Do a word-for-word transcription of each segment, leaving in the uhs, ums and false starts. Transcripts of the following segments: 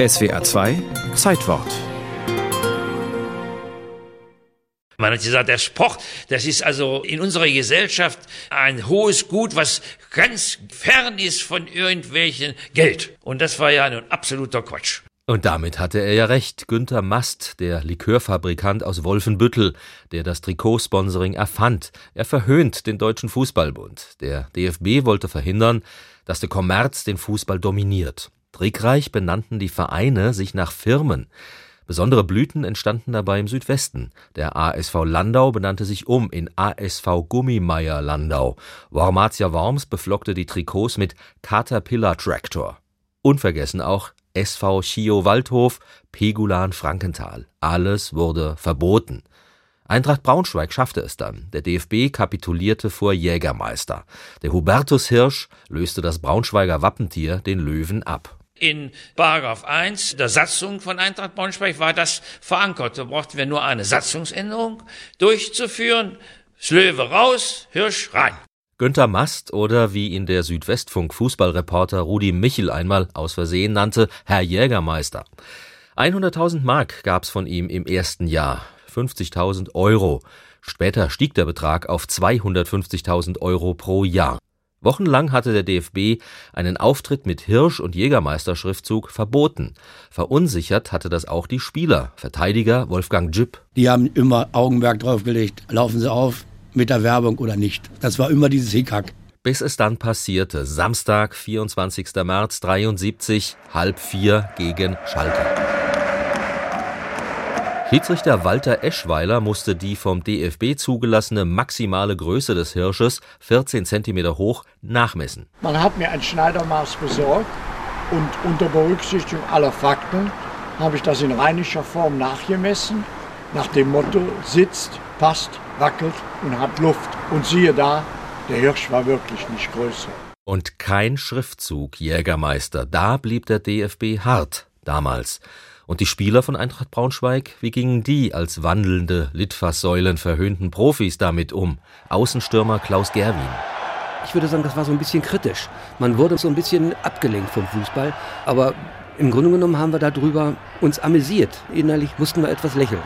S W R zwei Zeitwort. Man hat gesagt, der Sport, das ist also in unserer Gesellschaft ein hohes Gut, was ganz fern ist von irgendwelchen Geld. Und das war ja ein absoluter Quatsch. Und damit hatte er ja recht. Günter Mast, der Likörfabrikant aus Wolfenbüttel, der das Trikotsponsoring erfand. Er verhöhnt den Deutschen Fußballbund. Der D F B wollte verhindern, dass der Kommerz den Fußball dominiert. Trickreich benannten die Vereine sich nach Firmen. Besondere Blüten entstanden dabei im Südwesten. Der A S V Landau benannte sich um in A S V Gummimeier Landau. Wormatia Worms beflockte die Trikots mit Caterpillar Tractor. Unvergessen auch S V Chio Waldhof, Pegulan Frankenthal. Alles wurde verboten. Eintracht Braunschweig schaffte es dann. Der D F B kapitulierte vor Jägermeister. Der Hubertushirsch löste das Braunschweiger Wappentier, den Löwen, ab. In Paragraph eins der Satzung von Eintracht Braunschweig war das verankert. Da brauchten wir nur eine Satzungsänderung durchzuführen. Löwe raus, Hirsch rein. Günter Mast oder wie ihn der Südwestfunk-Fußballreporter Rudi Michel einmal aus Versehen nannte, Herr Jägermeister. hunderttausend Mark gab's von ihm im ersten Jahr, fünfzigtausend Euro. Später stieg der Betrag auf zweihundertfünfzigtausend Euro pro Jahr. Wochenlang hatte der D F B einen Auftritt mit Hirsch- und Jägermeister-Schriftzug verboten. Verunsichert hatte das auch die Spieler, Verteidiger Wolfgang Gipp. Die haben immer Augenmerk draufgelegt, laufen sie auf mit der Werbung oder nicht. Das war immer dieses Hickhack. Bis es dann passierte, Samstag, vierundzwanzigster März dreiundsiebzig, halb vier gegen Schalke. Schiedsrichter Walter Eschweiler musste die vom D F B zugelassene maximale Größe des Hirsches, vierzehn Zentimeter hoch, nachmessen. Man hat mir ein Schneidermaß besorgt und unter Berücksichtigung aller Fakten habe ich das in rheinischer Form nachgemessen, nach dem Motto sitzt, passt, wackelt und hat Luft. Und siehe da, der Hirsch war wirklich nicht größer. Und kein Schriftzug Jägermeister, da blieb der D F B hart damals. Und die Spieler von Eintracht Braunschweig, wie gingen die als wandelnde Litfaßsäulen verhöhnten Profis damit um? Außenstürmer Klaus Gerwin. Ich würde sagen, das war so ein bisschen kritisch. Man wurde so ein bisschen abgelenkt vom Fußball, aber im Grunde genommen haben wir darüber uns amüsiert. Innerlich mussten wir etwas lächeln.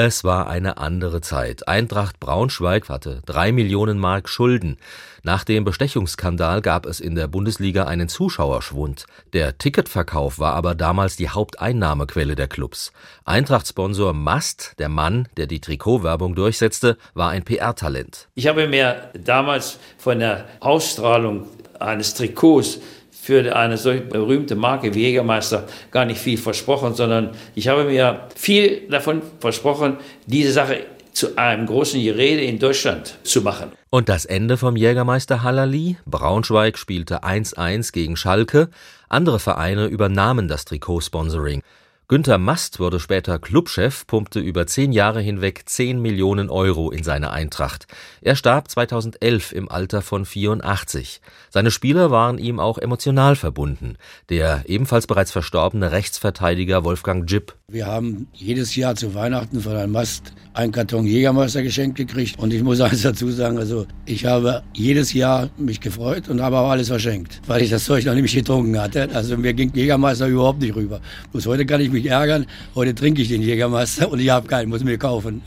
Es war eine andere Zeit. Eintracht Braunschweig hatte drei Millionen Mark Schulden. Nach dem Bestechungsskandal gab es in der Bundesliga einen Zuschauerschwund. Der Ticketverkauf war aber damals die Haupteinnahmequelle der Clubs. Eintracht-Sponsor Mast, der Mann, der die Trikotwerbung durchsetzte, war ein P R-Talent. Ich habe mir damals von der Ausstrahlung eines Trikots für eine solch berühmte Marke wie Jägermeister gar nicht viel versprochen, sondern ich habe mir viel davon versprochen, diese Sache zu einem großen Gerede in Deutschland zu machen. Und das Ende vom Jägermeister Hallali? Braunschweig spielte eins eins gegen Schalke. Andere Vereine übernahmen das Trikotsponsoring. Günter Mast wurde später Clubchef, pumpte über zehn Jahre hinweg zehn Millionen Euro in seine Eintracht. Er starb zweitausendelf im Alter von vierundachtzig. Seine Spieler waren ihm auch emotional verbunden. Der ebenfalls bereits verstorbene Rechtsverteidiger Wolfgang Gipp. Wir haben jedes Jahr zu Weihnachten von Herrn Mast einen Karton Jägermeister geschenkt gekriegt. Und ich muss eins dazu sagen, also ich habe jedes Jahr mich gefreut und habe auch alles verschenkt, weil ich das Zeug noch nicht getrunken hatte. Also mir ging Jägermeister überhaupt nicht rüber. Bloß heute kann ich mich ärgern, heute trinke ich den Jägermeister und ich habe keinen, muss mir kaufen.